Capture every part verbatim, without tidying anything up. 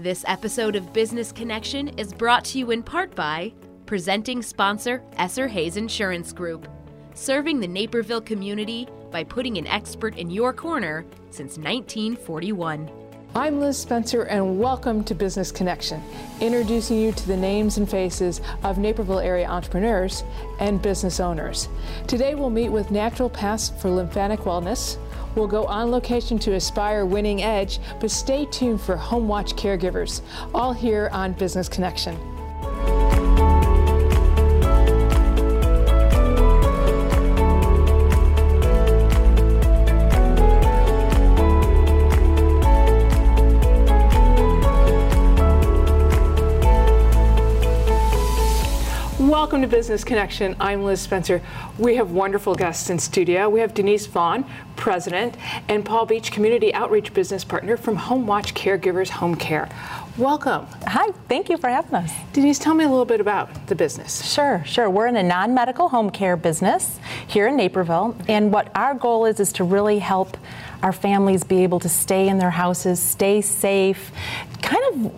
This episode of Business Connection is brought to you in part by presenting sponsor Esser Hayes Insurance Group, serving the Naperville community by putting an expert in your corner since nineteen forty-one. I'm Liz Spencer, and welcome to Business Connection, introducing you to the names and faces of Naperville area entrepreneurs and business owners. Today we'll meet with Natural Paths for Lymphatic Wellness. We'll go on location to Aspire Winning Edge, but stay tuned for HomeWatch Caregivers, all here on Business Connection. Welcome to Business Connection. I'm Liz Spencer. We have wonderful guests in studio. We have Denise Vaughn, President, and Paul Beach, Community Outreach Business Partner from HomeWatch Caregivers Home Care. Welcome. Hi, thank you for having us. Denise, tell me a little bit about the business. Sure, sure. We're in a non-medical home care business here in Naperville, and what our goal is is to really help our families be able to stay in their houses, stay safe, kind of.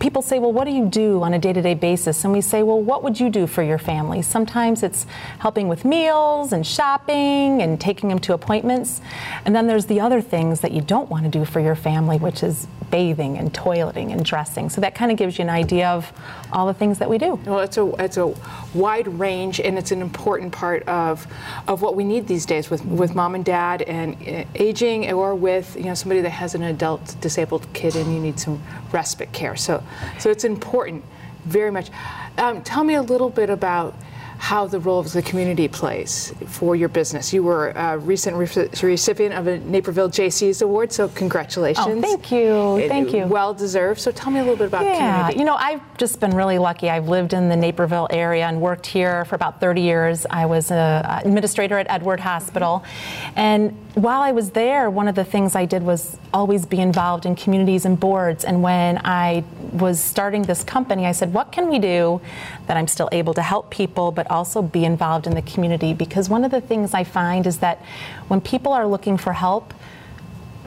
People say, well, what do you do on a day-to-day basis? And we say, well, what would you do for your family? Sometimes it's helping with meals and shopping and taking them to appointments. And then there's the other things that you don't want to do for your family, which is bathing and toileting and dressing. So that kind of gives you an idea of all the things that we do. Well, it's a, it's a wide range, and it's an important part of of what we need these days with, with mom and dad and uh, aging, or with you know somebody that has an adult disabled kid and you need some respite care. So. So it's important, very much. Um, tell me a little bit about how the role of the community plays for your business. You were a recent re- recipient of a Naperville J C's Award, so congratulations. Oh, thank you, it, thank you. Well deserved. So tell me a little bit about yeah. community. You know, I've just been really lucky. I've lived in the Naperville area and worked here for about thirty years. I was an administrator at Edward Hospital. Mm-hmm. And while I was there, one of the things I did was always be involved in communities and boards. And when I was starting this company, I said, what can we do that I'm still able to help people, but also be involved in the community? Because one of the things I find is that when people are looking for help,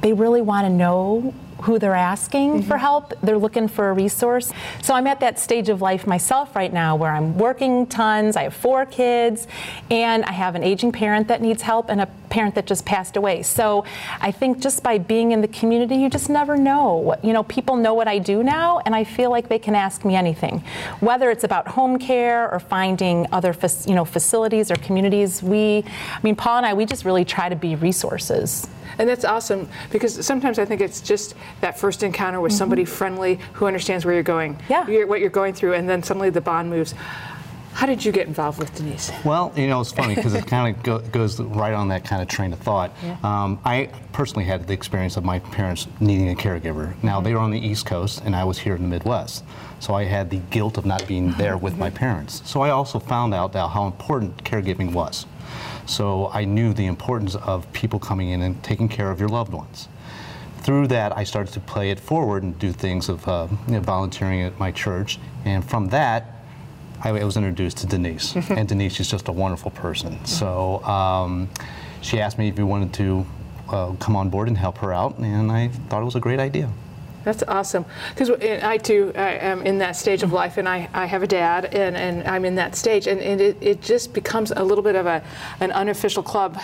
they really want to know who they're asking mm-hmm. for help. They're looking for a resource. So I'm at that stage of life myself right now where I'm working tons. I have four kids, and I have an aging parent that needs help and a parent that just passed away. So I think just by being in the community, you just never know. You know, people know what I do now, and I feel like they can ask me anything, whether it's about home care or finding other, you know, facilities or communities. We, I mean, Paul and I, we just really try to be resources. And that's awesome, because sometimes I think it's just that first encounter with mm-hmm. somebody friendly who understands where you're going, yeah. you're, what you're going through, and then suddenly the bond moves. How did you get involved with Denise? Well, you know, it's funny because it kind of go, goes right on that kind of train of thought. Yeah. Um, I personally had the experience of my parents needing a caregiver. Now, mm-hmm. they were on the East Coast, and I was here in the Midwest. So I had the guilt of not being there with mm-hmm. my parents. So I also found out that how important caregiving was. So I knew the importance of people coming in and taking care of your loved ones. Through that, I started to play it forward and do things of uh, you know, volunteering at my church. And from that, I was introduced to Denise. And Denise is just a wonderful person. So um, she asked me if we wanted to uh, come on board and help her out. And I thought it was a great idea. That's awesome, because I too I am in that stage of life, and I, I have a dad, and, and I'm in that stage, and, and it, it just becomes a little bit of a an unofficial club.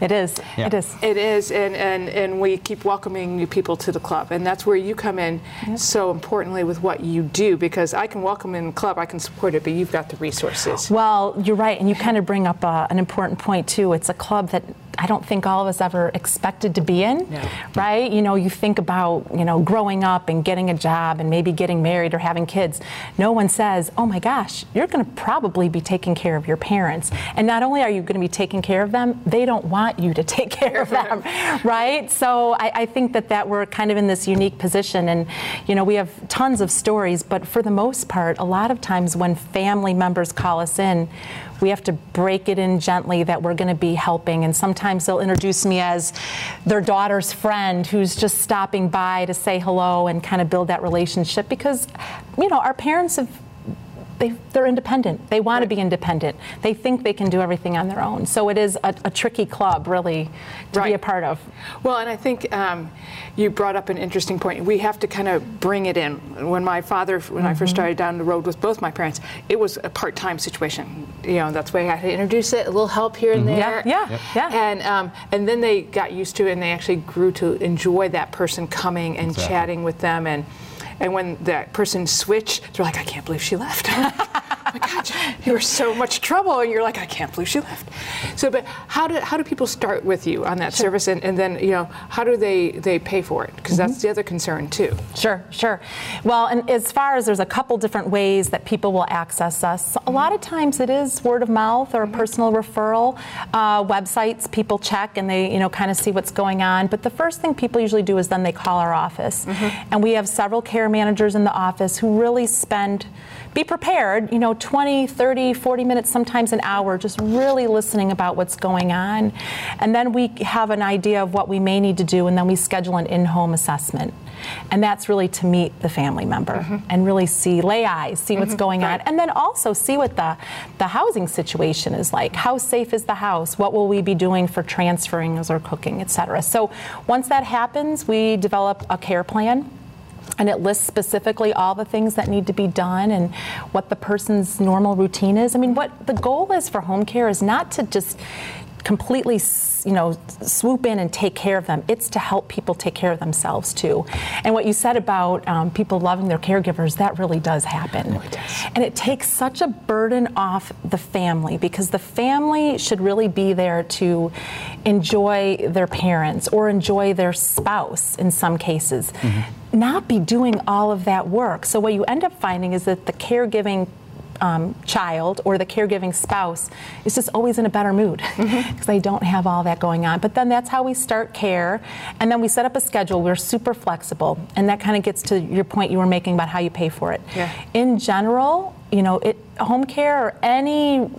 It is, yeah. it is. It is, and, and, and we keep welcoming new people to the club, and that's where you come in yep. so importantly with what you do, because I can welcome in the club, I can support it, but you've got the resources. Well, you're right, and you kind of bring up uh, an important point too. It's a club that I don't think all of us ever expected to be in, no. right? You know, you think about, you know, growing up and getting a job and maybe getting married or having kids. No one says, oh my gosh, you're going to probably be taking care of your parents. And not only are you going to be taking care of them, they don't want you to take care of them, right? So I, I think that, that we're kind of in this unique position. And, you know, we have tons of stories, but for the most part, a lot of times when family members call us in, we have to break it in gently that we're going to be helping. And sometimes they'll introduce me as their daughter's friend who's just stopping by to say hello and kind of build that relationship, because, you know, our parents have they, they're independent. They want right. to be independent. They think they can do everything on their own. So it is a, a tricky club, really, to right. be a part of. Well, and I think um, you brought up an interesting point. We have to kind of bring it in. When my father, when mm-hmm. I first started down the road with both my parents, it was a part-time situation. You know, that's why I had to introduce it, a little help here mm-hmm. and there. Yeah, yeah, yep. yeah. And, um, and then they got used to it, and they actually grew to enjoy that person coming and exactly. chatting with them. And And when that person switched, they're like, I can't believe she left. Oh my God, you were so much trouble. And you're like, I can't believe she left. So, but how do, how do people start with you on that sure. service? And, and then, you know, how do they, they pay for it? Because mm-hmm. that's the other concern, too. Sure, sure. Well, and as far as there's a couple different ways that people will access us, mm-hmm. a lot of times it is word of mouth or a mm-hmm. personal referral. Uh, websites, people check and they, you know, kind of see what's going on. But the first thing people usually do is then they call our office. Mm-hmm. And we have several care managers in the office who really spend, be prepared, you know, twenty, thirty, forty minutes, sometimes an hour, just really listening about what's going on. And then we have an idea of what we may need to do, and then we schedule an in-home assessment. And that's really to meet the family member mm-hmm. and really see, lay eyes, see what's mm-hmm. going on. And then also see what the, the housing situation is like. How safe is the house? What will we be doing for transferring or cooking, et cetera? So once that happens, we develop a care plan. And it lists specifically all the things that need to be done and what the person's normal routine is. I mean, what the goal is for home care is not to just completely, you know, swoop in and take care of them. It's to help people take care of themselves, too. And what you said about um, people loving their caregivers, that really does happen. It really does. And it takes such a burden off the family, because the family should really be there to enjoy their parents or enjoy their spouse in some cases, mm-hmm. not be doing all of that work. So what you end up finding is that the caregiving Um, child or the caregiving spouse is just always in a better mood because mm-hmm. they don't have all that going on. But then that's how we start care, and then we set up a schedule. We're super flexible, and that kind of gets to your point you were making about how you pay for it. Yeah. In general, you know, it, home care or any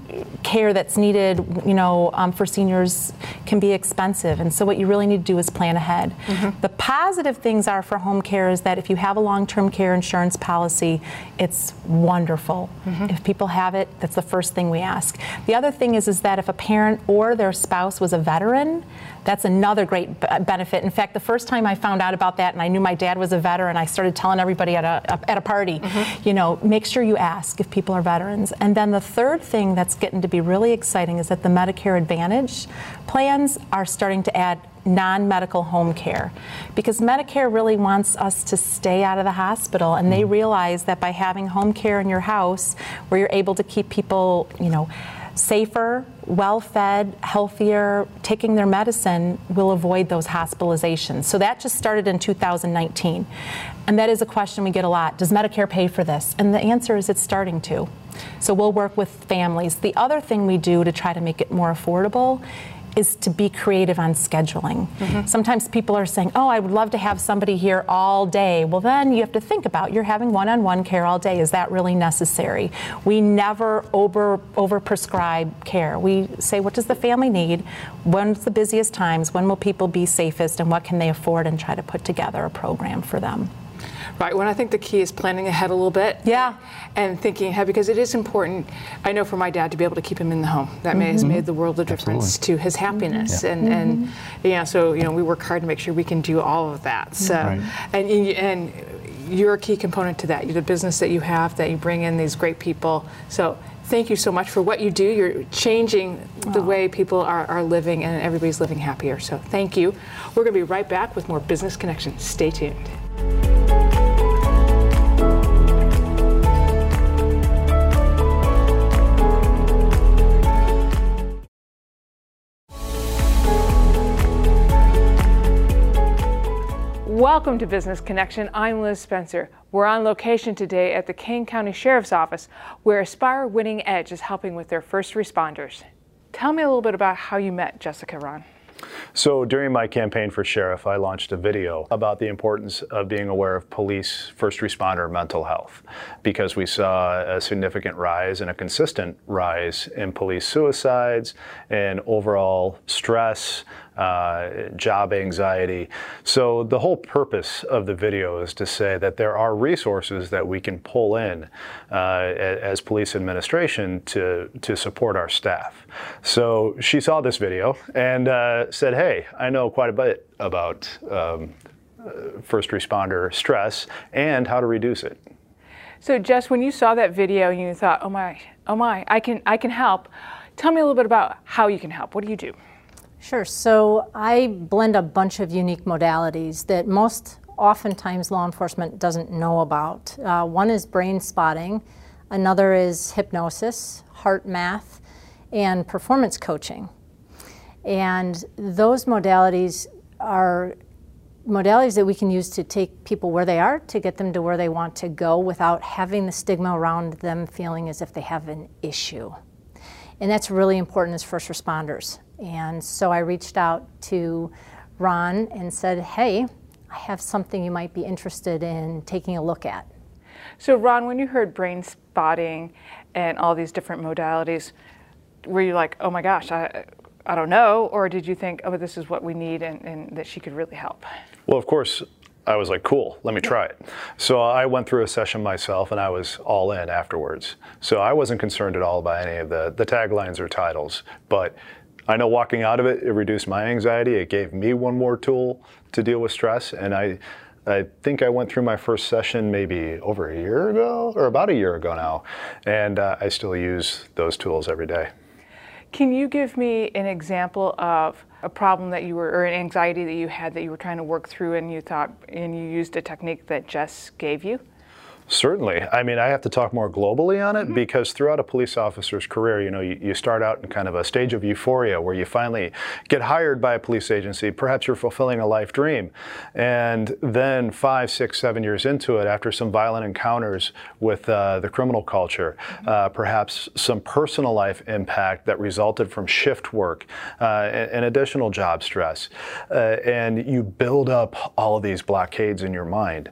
care that's needed, you know, um, for seniors can be expensive. And so what you really need to do is plan ahead. Mm-hmm. The positive things are for home care is that if you have a long-term care insurance policy, it's wonderful. Mm-hmm. If people have it, that's the first thing we ask. The other thing is, is that if a parent or their spouse was a veteran, that's another great b- benefit. In fact, the first time I found out about that, and I knew my dad was a veteran, I started telling everybody at a, at a party, mm-hmm. you know, make sure you ask if people are veterans. And then the third thing that's getting to be really exciting is that the Medicare Advantage plans are starting to add non-medical home care, because Medicare really wants us to stay out of the hospital, and they realize that by having home care in your house, where you're able to keep people, you know, safer, well-fed, healthier, taking their medicine, will avoid those hospitalizations. So that just started in two thousand nineteen. And that is a question we get a lot. Does Medicare pay for this? And the answer is it's starting to. So we'll work with families. The other thing we do to try to make it more affordable is to be creative on scheduling. Mm-hmm. Sometimes people are saying, oh, I would love to have somebody here all day. Well, then you have to think about, you're having one-on-one care all day. Is that really necessary? We never over, over-prescribe care. We say, what does the family need? When's the busiest times? When will people be safest? And what can they afford? And try to put together a program for them. Right. Well, I think the key is planning ahead a little bit. Yeah. And thinking ahead, because it is important, I know, for my dad to be able to keep him in the home. That mm-hmm. has made the world of difference Absolutely. To his happiness. Yeah. And, mm-hmm. and yeah, so, you know, we work hard to make sure we can do all of that. So, right. and, and you're a key component to that. The business that you have, that you bring in these great people. So thank you so much for what you do. You're changing the way people are, are living, and everybody's living happier. So thank you. We're going to be right back with more Business Connections. Stay tuned. Welcome to Business Connection. I'm Liz Spencer. We're on location today at the Kane County Sheriff's Office, where Aspire Winning Edge is helping with their first responders. Tell me a little bit about how you met Jessica Rahn. So during my campaign for sheriff, I launched a video about the importance of being aware of police, first responder mental health, because we saw a significant rise and a consistent rise in police suicides and overall stress, uh, job anxiety. So the whole purpose of the video is to say that there are resources that we can pull in uh, as police administration to, to support our staff. So she saw this video and uh, said, hey, I know quite a bit about um, first responder stress and how to reduce it. So Jess, when you saw that video and you thought, oh my, oh my, I can, I can help, tell me a little bit about how you can help. What do you do? Sure. So I blend a bunch of unique modalities that most oftentimes law enforcement doesn't know about. Uh, one is brain spotting, another is hypnosis, heart math, and performance coaching. And those modalities are modalities that we can use to take people where they are, to get them to where they want to go without having the stigma around them feeling as if they have an issue. And that's really important as first responders. And so I reached out to Ron and said, hey, I have something you might be interested in taking a look at. So Ron, when you heard brain spotting and all these different modalities, were you like, oh my gosh, I, I don't know, or did you think, oh, this is what we need and, and that she could really help? Well, of course, I was like, cool, let me try it. So I went through a session myself and I was all in afterwards. So I wasn't concerned at all by any of the, the taglines or titles, but I know walking out of it, it reduced my anxiety. It gave me one more tool to deal with stress. And I, I think I went through my first session maybe over a year ago or about a year ago now. And uh, I still use those tools every day. Can you give me an example of a problem that you were, or an anxiety that you had that you were trying to work through and you thought, and you used a technique that Jess gave you? Certainly. I mean, I have to talk more globally on it mm-hmm. because throughout a police officer's career, you know, you, you start out in kind of a stage of euphoria where you finally get hired by a police agency. Perhaps you're fulfilling a life dream. And then five, six, seven years into it, after some violent encounters with uh, the criminal culture, mm-hmm. uh, perhaps some personal life impact that resulted from shift work uh, and, and additional job stress. Uh, and you build up all of these blockades in your mind.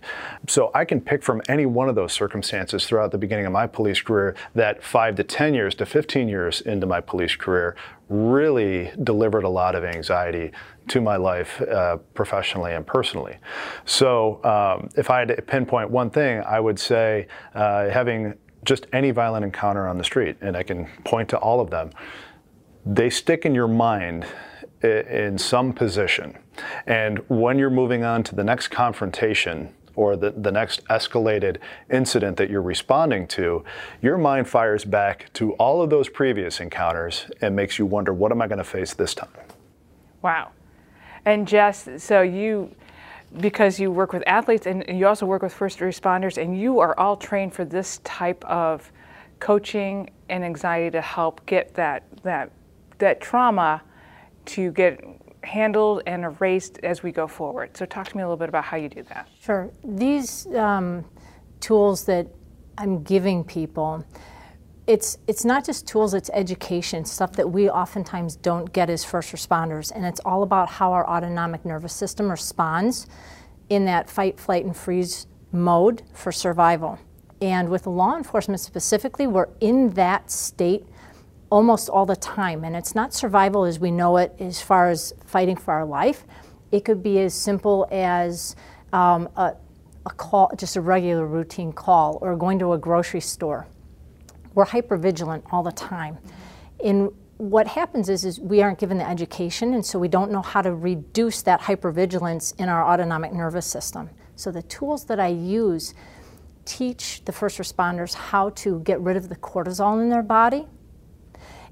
So I can pick from any one of those circumstances throughout the beginning of my police career that five to ten years to fifteen years into my police career really delivered a lot of anxiety to my life uh, professionally and personally. So um, if I had to pinpoint one thing, I would say uh, having just any violent encounter on the street, and I can point to all of them, they stick in your mind in some position. And when you're moving on to the next confrontation, or the, the next escalated incident that you're responding to, your mind fires back to all of those previous encounters and makes you wonder, what am I going to face this time? Wow. And Jess, so you, because you work with athletes and you also work with first responders, and you are all trained for this type of coaching and anxiety to help get that, that, that trauma to get handled and erased as we go forward. So talk to me a little bit about how you do that. Sure. These um, tools that I'm giving people, it's, it's not just tools, it's education, stuff that we oftentimes don't get as first responders. And it's all about how our autonomic nervous system responds in that fight, flight, and freeze mode for survival. And with law enforcement specifically, we're in that state almost all the time, and it's not survival as we know it as far as fighting for our life. It could be as simple as um, a, a call, just a regular routine call, or going to a grocery store. We're hypervigilant all the time. And what happens is, is we aren't given the education, and so we don't know how to reduce that hypervigilance in our autonomic nervous system. So the tools that I use teach the first responders how to get rid of the cortisol in their body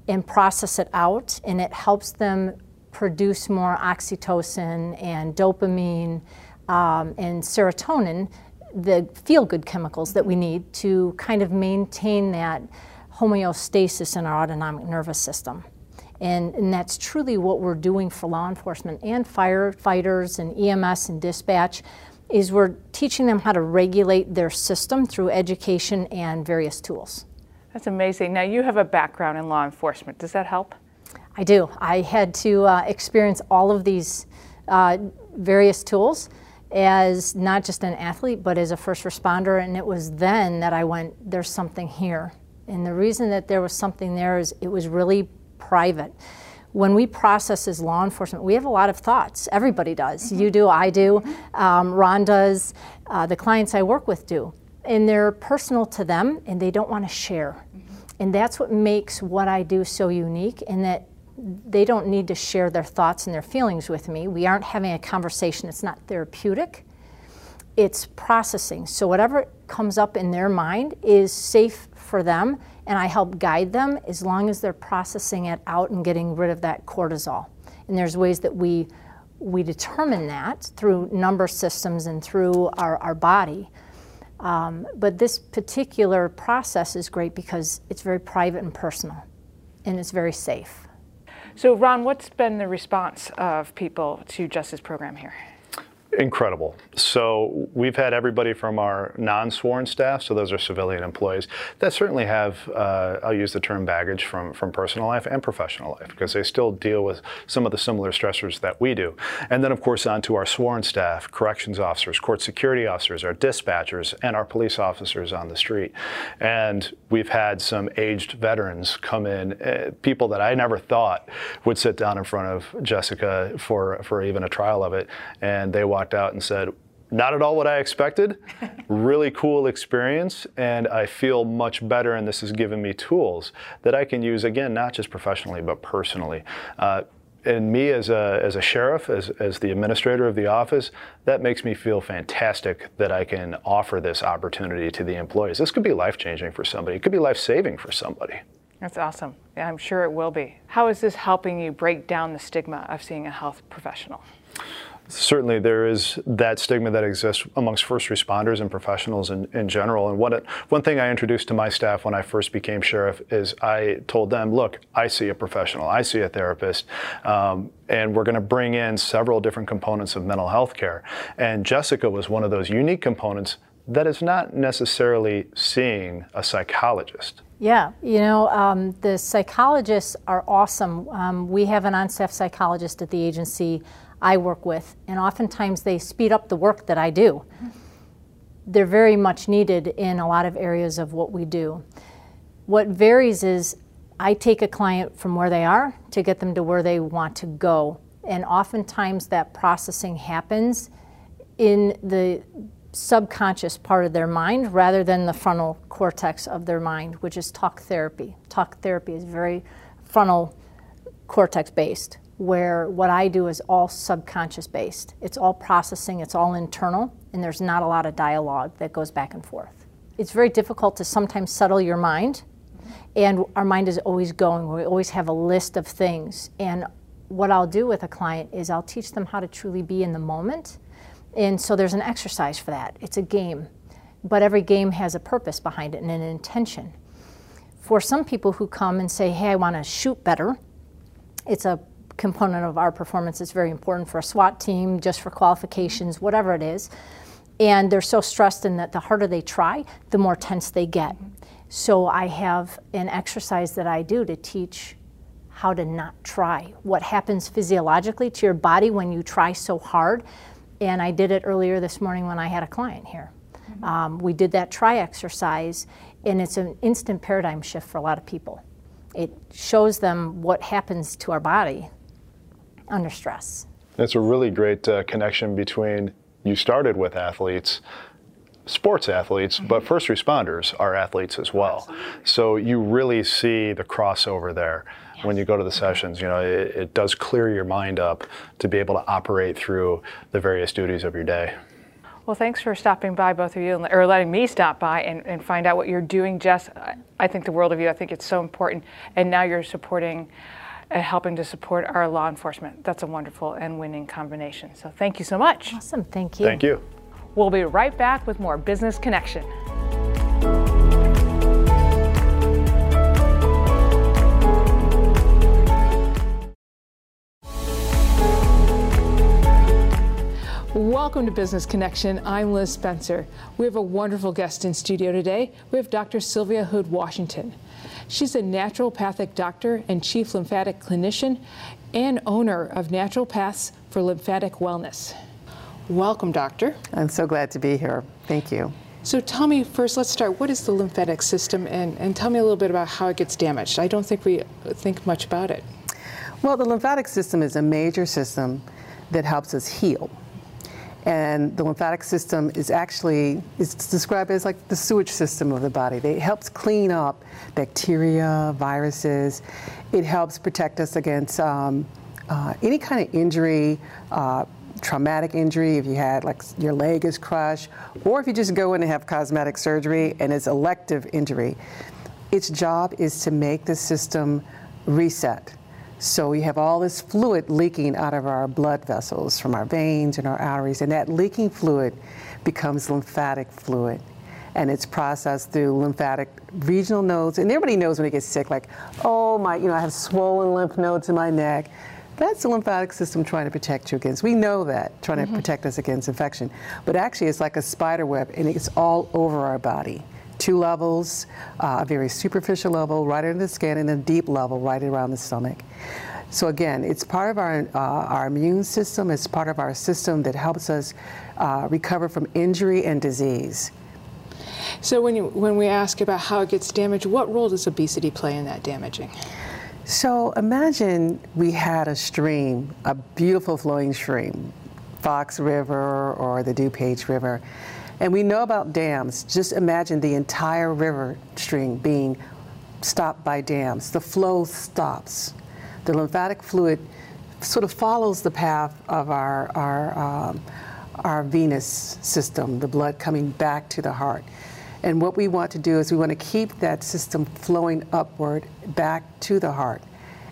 and process it out, and it helps them produce more oxytocin and dopamine um, and serotonin, the feel-good chemicals that we need to kind of maintain that homeostasis in our autonomic nervous system. And, and that's truly what we're doing for law enforcement and firefighters and E M S and dispatch, is we're teaching them how to regulate their system through education and various tools. That's amazing. Now, you have a background in law enforcement. Does that help? I do. I had to uh, experience all of these uh, various tools as not just an athlete, but as a first responder. And it was then that I went, there's something here. And the reason that there was something there is it was really private. when we process as law enforcement, we have a lot of thoughts. Everybody does. Mm-hmm. You do, I do, um, Ron does, uh, the clients I work with do. And they're personal to them, and they don't want to share. Mm-hmm. And that's what makes what I do so unique, in that they don't need to share their thoughts and their feelings with me. We aren't having a conversation. It's not therapeutic. It's processing. So whatever comes up in their mind is safe for them, and I help guide them as long as they're processing it out and getting rid of that cortisol. And there's ways that we, we determine that through number systems and through our, our body. Um, but this particular process is great because it's very private and personal, and it's very safe. So Ron, what's been the response of people to Jess's program here? Incredible. So we've had everybody from our non-sworn staff, so those are civilian employees, that certainly have, uh, I'll use the term baggage from, from personal life and professional life, because they still deal with some of the similar stressors that we do. And then of course onto our sworn staff, corrections officers, court security officers, our dispatchers, and our police officers on the street. And we've had some aged veterans come in, uh, people that I never thought would sit down in front of Jessica for, for even a trial of it, and they watch out and said, not at all what I expected, really cool experience, and I feel much better, and this has given me tools that I can use, again, not just professionally, but personally. Uh, and me as a, as a sheriff, as, as the administrator of the office, that makes me feel fantastic that I can offer this opportunity to the employees. This could be life-changing for somebody. It could be life-saving for somebody. That's awesome. Yeah, I'm sure it will be. How is this helping you break down the stigma of seeing a health professional? Certainly there is that stigma that exists amongst first responders and professionals in, in general. And what, one thing I introduced to my staff when I first became sheriff is I told them, look, I see a professional, I see a therapist, um, and we're going to bring in several different components of mental health care. And Jessica was one of those unique components that is not necessarily seeing a psychologist. Yeah, you know, um, the psychologists are awesome. Um, we have an on-staff psychologist at the agency I work with, and oftentimes they speed up the work that I do. They're very much needed in a lot of areas of what we do. What varies is I take a client from where they are to get them to where they want to go, and oftentimes that processing happens in the subconscious part of their mind rather than the frontal cortex of their mind, which is talk therapy. Talk therapy is very frontal cortex based, where what I do is all subconscious based. It's all processing, it's all internal, and there's not a lot of dialogue that goes back and forth. It's very difficult to sometimes settle your mind, and our mind is always going. We always have a list of things, and what I'll do with a client is I'll teach them how to truly be in the moment. And so there's an exercise for that. It's a game, but every game has a purpose behind it and an intention. For some people who come and say, hey, I want to shoot better, it's a component of our performance. It's very important for a SWAT team, just for qualifications, whatever it is. And they're so stressed, in that the harder they try, the more tense they get. So I have an exercise that I do to teach how to not try, what happens physiologically to your body when you try so hard. And I did it earlier this morning when I had a client here. Mm-hmm. Um, we did that try exercise, and it's an instant paradigm shift for a lot of people. It shows them what happens to our body under stress. That's a really great uh, connection between, you started with athletes, sports athletes, mm-hmm. but first responders are athletes as well. Absolutely. So you really see the crossover there. Yes. When you go to the sessions, you know, it, it does clear your mind up to be able to operate through the various duties of your day. Well, thanks for stopping by, both of you, or letting me stop by and, and find out what you're doing, Jess. I think the world of you. I think it's so important. And now you're supporting and helping to support our law enforcement. That's a wonderful and winning combination. So thank you so much. Awesome. Thank you. Thank you. We'll be right back with more Business Connection. Welcome to Business Connection. I'm Liz Spencer. We have a wonderful guest in studio today. We have Doctor Sylvia Hood Washington. She's a naturopathic doctor and chief lymphatic clinician and owner of Natural Paths for Lymphatic Wellness. Welcome, doctor. I'm so glad to be here. Thank you. So tell me first, let's start, what is the lymphatic system, and, and tell me a little bit about how it gets damaged. I don't think we think much about it. Well, the lymphatic system is a major system that helps us heal. And the lymphatic system is actually, it's described as like the sewage system of the body. It helps clean up bacteria, viruses. It helps protect us against um, uh, any kind of injury, uh, traumatic injury, if you had like your leg is crushed, or if you just go in and have cosmetic surgery and it's elective injury. Its job is to make the system reset. So we have all this fluid leaking out of our blood vessels from our veins and our arteries, and that leaking fluid becomes lymphatic fluid, and it's processed through lymphatic regional nodes. And everybody knows when they get sick, like, oh my, you know, I have swollen lymph nodes in my neck. That's the lymphatic system trying to protect you against. We know that, trying mm-hmm. to protect us against infection. But actually, it's like a spider web, and it's all over our body. Two levels, uh, a very superficial level right under the skin, and a deep level right around the stomach. So again, it's part of our, uh, our immune system. It's part of our system that helps us uh, recover from injury and disease. So when, you, when we ask about how it gets damaged, what role does obesity play in that damaging? So imagine we had a stream, a beautiful flowing stream, Fox River or the DuPage River. And we know about dams. Just imagine the entire river stream being stopped by dams. The flow stops. The lymphatic fluid sort of follows the path of our, our, um, our venous system, the blood coming back to the heart. And what we want to do is we want to keep that system flowing upward back to the heart,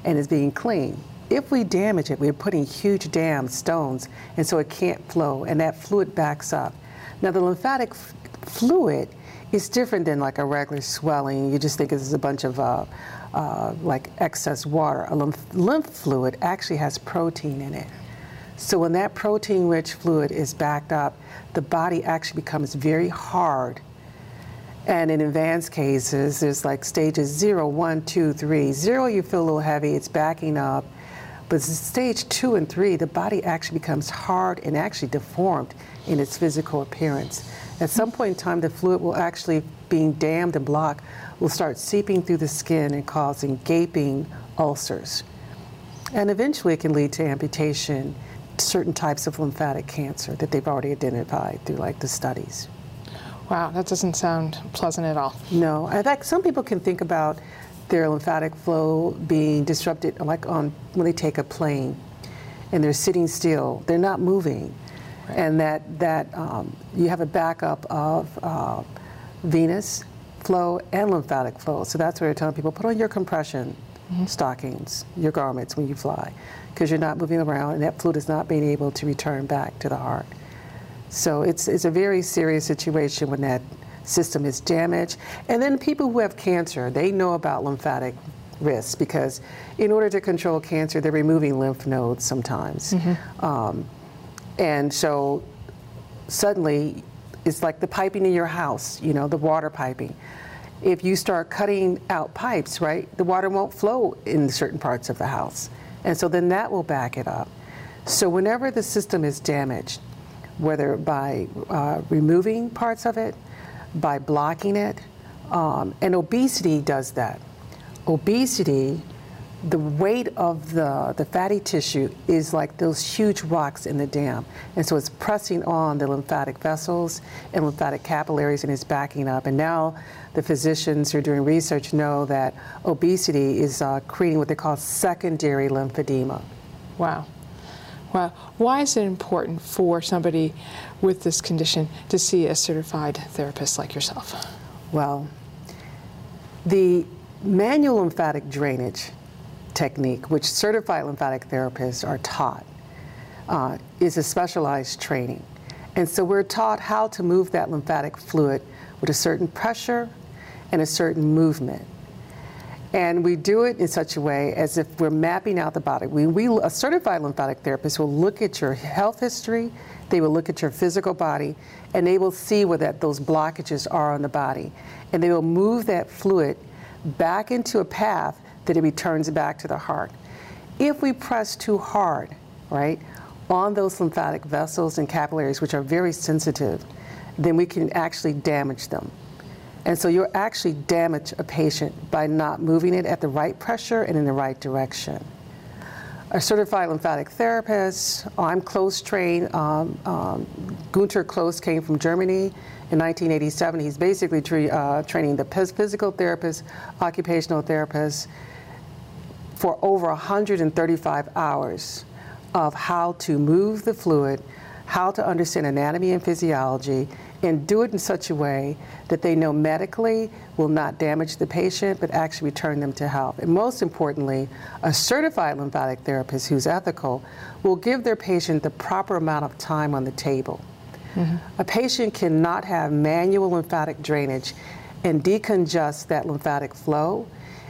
and it's being clean. If we damage it, we're putting huge dams, stones, and so it can't flow, and that fluid backs up. Now, the lymphatic f fluid is different than like a regular swelling. You just think it's a bunch of uh, uh, like excess water. A lymph, lymph fluid actually has protein in it. So when that protein-rich fluid is backed up, the body actually becomes very hard. And in advanced cases, there's like stages zero, one, two, three. Zero, you feel a little heavy, it's backing up. But stage two and three, the body actually becomes hard and actually deformed in its physical appearance. At some point in time, the fluid will actually, being dammed and blocked, will start seeping through the skin and causing gaping ulcers. And eventually it can lead to amputation, certain types of lymphatic cancer that they've already identified through like the studies. Wow, that doesn't sound pleasant at all. No, in fact, some people can think about their lymphatic flow being disrupted, like on when they take a plane and they're sitting still, they're not moving, right. And that that um, you have a backup of uh, venous flow and lymphatic flow. So that's where you're telling people, put on your compression mm-hmm. stockings, your garments when you fly, because you're not moving around and that fluid is not being able to return back to the heart. So it's it's a very serious situation when that system is damaged. And then people who have cancer, they know about lymphatic risks because in order to control cancer, they're removing lymph nodes sometimes. Mm-hmm. um, and so suddenly it's like the piping in your house, you know, the water piping. If you start cutting out pipes, right, the water won't flow in certain parts of the house. And so then that will back it up. So whenever the system is damaged, whether by uh, removing parts of it, by blocking it, um, and obesity does that. Obesity, the weight of the, the fatty tissue is like those huge rocks in the dam, and so it's pressing on the lymphatic vessels and lymphatic capillaries and it's backing up. And now the physicians who are doing research know that obesity is uh, creating what they call secondary lymphedema. Wow. Well, why is it important for somebody with this condition to see a certified therapist like yourself? Well, the manual lymphatic drainage technique, which certified lymphatic therapists are taught, uh, is a specialized training. And so we're taught how to move that lymphatic fluid with a certain pressure and a certain movement. And we do it in such a way as if we're mapping out the body. We, we, a certified lymphatic therapist will look at your health history, they will look at your physical body, and they will see where that, those blockages are on the body. And they will move that fluid back into a path that it returns back to the heart. If we press too hard, right, on those lymphatic vessels and capillaries, which are very sensitive, then we can actually damage them. And so you'll actually damage a patient by not moving it at the right pressure and in the right direction. a certified lymphatic therapist. I'm Close trained. Um, um, Günther Close came from Germany in nineteen eighty-seven. He's basically tra uh, training the physical therapist, occupational therapist for over one hundred thirty-five hours of how to move the fluid, how to understand anatomy and physiology, and do it in such a way that they know medically will not damage the patient, but actually return them to health. And most importantly, a certified lymphatic therapist who's ethical will give their patient the proper amount of time on the table. Mm-hmm. A patient cannot have manual lymphatic drainage and decongest that lymphatic flow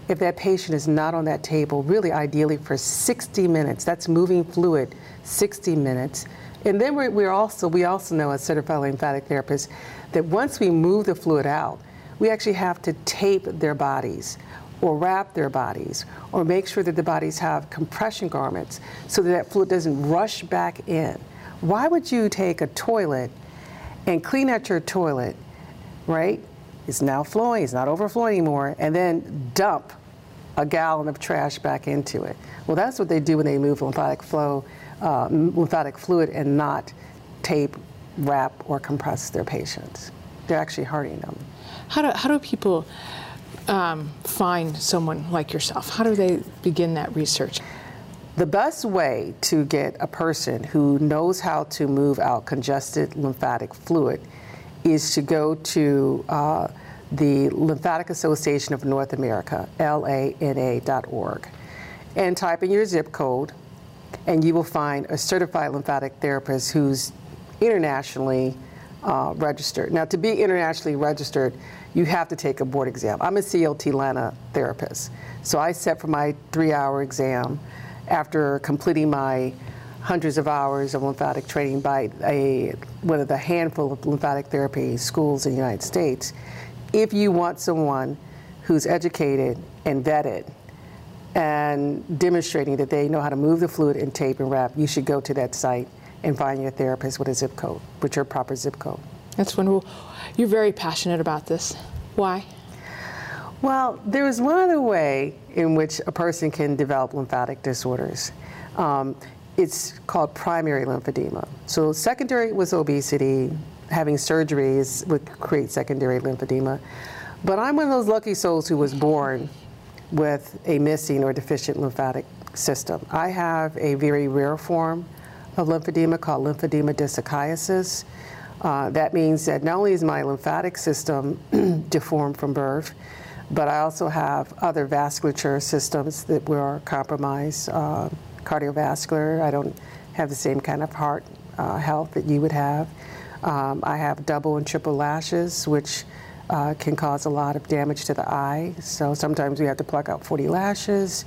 if that patient is not on that table, really ideally for sixty minutes. That's moving fluid, sixty minutes. And then we're, we're also, we also know as certified lymphatic therapists that once we move the fluid out, we actually have to tape their bodies or wrap their bodies or make sure that the bodies have compression garments so that that fluid doesn't rush back in. Why would you take a toilet and clean out your toilet, right? It's now flowing, it's not overflowing anymore, and then dump a gallon of trash back into it. Well, that's what they do when they move lymphatic flow Uh, lymphatic fluid and not tape, wrap, or compress their patients. They're actually hurting them. How do, how do people um, find someone like yourself? How do they begin that research? The best way to get a person who knows how to move out congested lymphatic fluid is to go to uh, the Lymphatic Association of North America, L A N A dot org, and type in your zip code, and you will find a certified lymphatic therapist who's internationally uh, registered. Now, to be internationally registered, you have to take a board exam. I'm a C L T Lana therapist, so I sat for my three-hour exam after completing my hundreds of hours of lymphatic training by a, one of the handful of lymphatic therapy schools in the United States. If you want someone who's educated and vetted and demonstrating that they know how to move the fluid and tape and wrap, you should go to that site and find your therapist with a zip code, with your proper zip code. That's wonderful. You're very passionate about this. Why? Well, there is one other way in which a person can develop lymphatic disorders. Um, it's called primary lymphedema. So secondary was obesity, having surgeries would create secondary lymphedema. But I'm one of those lucky souls who was born with a missing or deficient lymphatic system. I have a very rare form of lymphedema called lymphedema distichiasis. Uh, that means that not only is my lymphatic system deformed from birth, but I also have other vasculature systems that were compromised, uh, cardiovascular. I don't have the same kind of heart uh, health that you would have. Um, I have double and triple lashes, which Uh, can cause a lot of damage to the eye. So sometimes we have to pluck out forty lashes.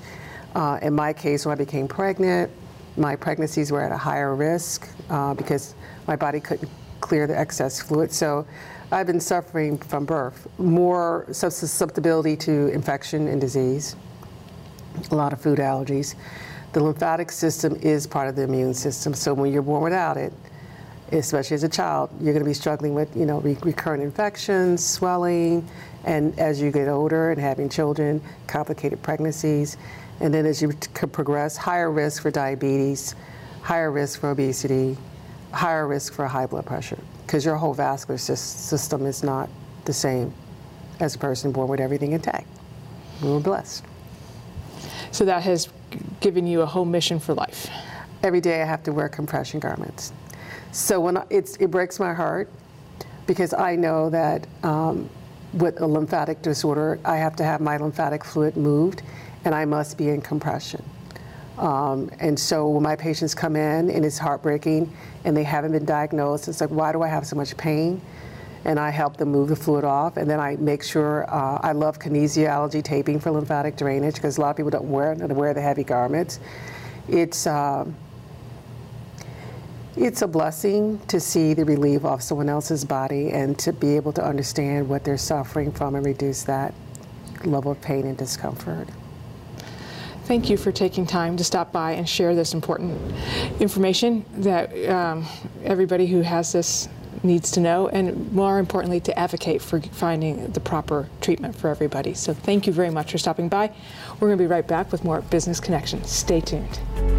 Uh, in my case, when I became pregnant, my pregnancies were at a higher risk uh, because my body couldn't clear the excess fluid. So I've been suffering from birth. More susceptibility to infection and disease, a lot of food allergies. The lymphatic system is part of the immune system. So when you're born without it, especially as a child, you're going to be struggling with, you know, re recurrent infections, swelling, and as you get older and having children, complicated pregnancies. And then as you progress, higher risk for diabetes, higher risk for obesity, higher risk for high blood pressure, because your whole vascular system is not the same as a person born with everything intact. We were blessed. So that has given you a whole mission for life. Every day I have to wear compression garments. So when I, it's, it breaks my heart, because I know that um, with a lymphatic disorder, I have to have my lymphatic fluid moved, and I must be in compression. Um, and so when my patients come in, and it's heartbreaking, and they haven't been diagnosed, it's like, why do I have so much pain? And I help them move the fluid off, and then I make sure, uh, I love kinesiology taping for lymphatic drainage, because a lot of people don't wear, don't wear the heavy garments. It's... Uh, It's a blessing to see the relief off someone else's body and to be able to understand what they're suffering from and reduce that level of pain and discomfort. Thank you for taking time to stop by and share this important information that um, everybody who has this needs to know, and more importantly, to advocate for finding the proper treatment for everybody. So thank you very much for stopping by. We're going to be right back with more Business Connections. Stay tuned.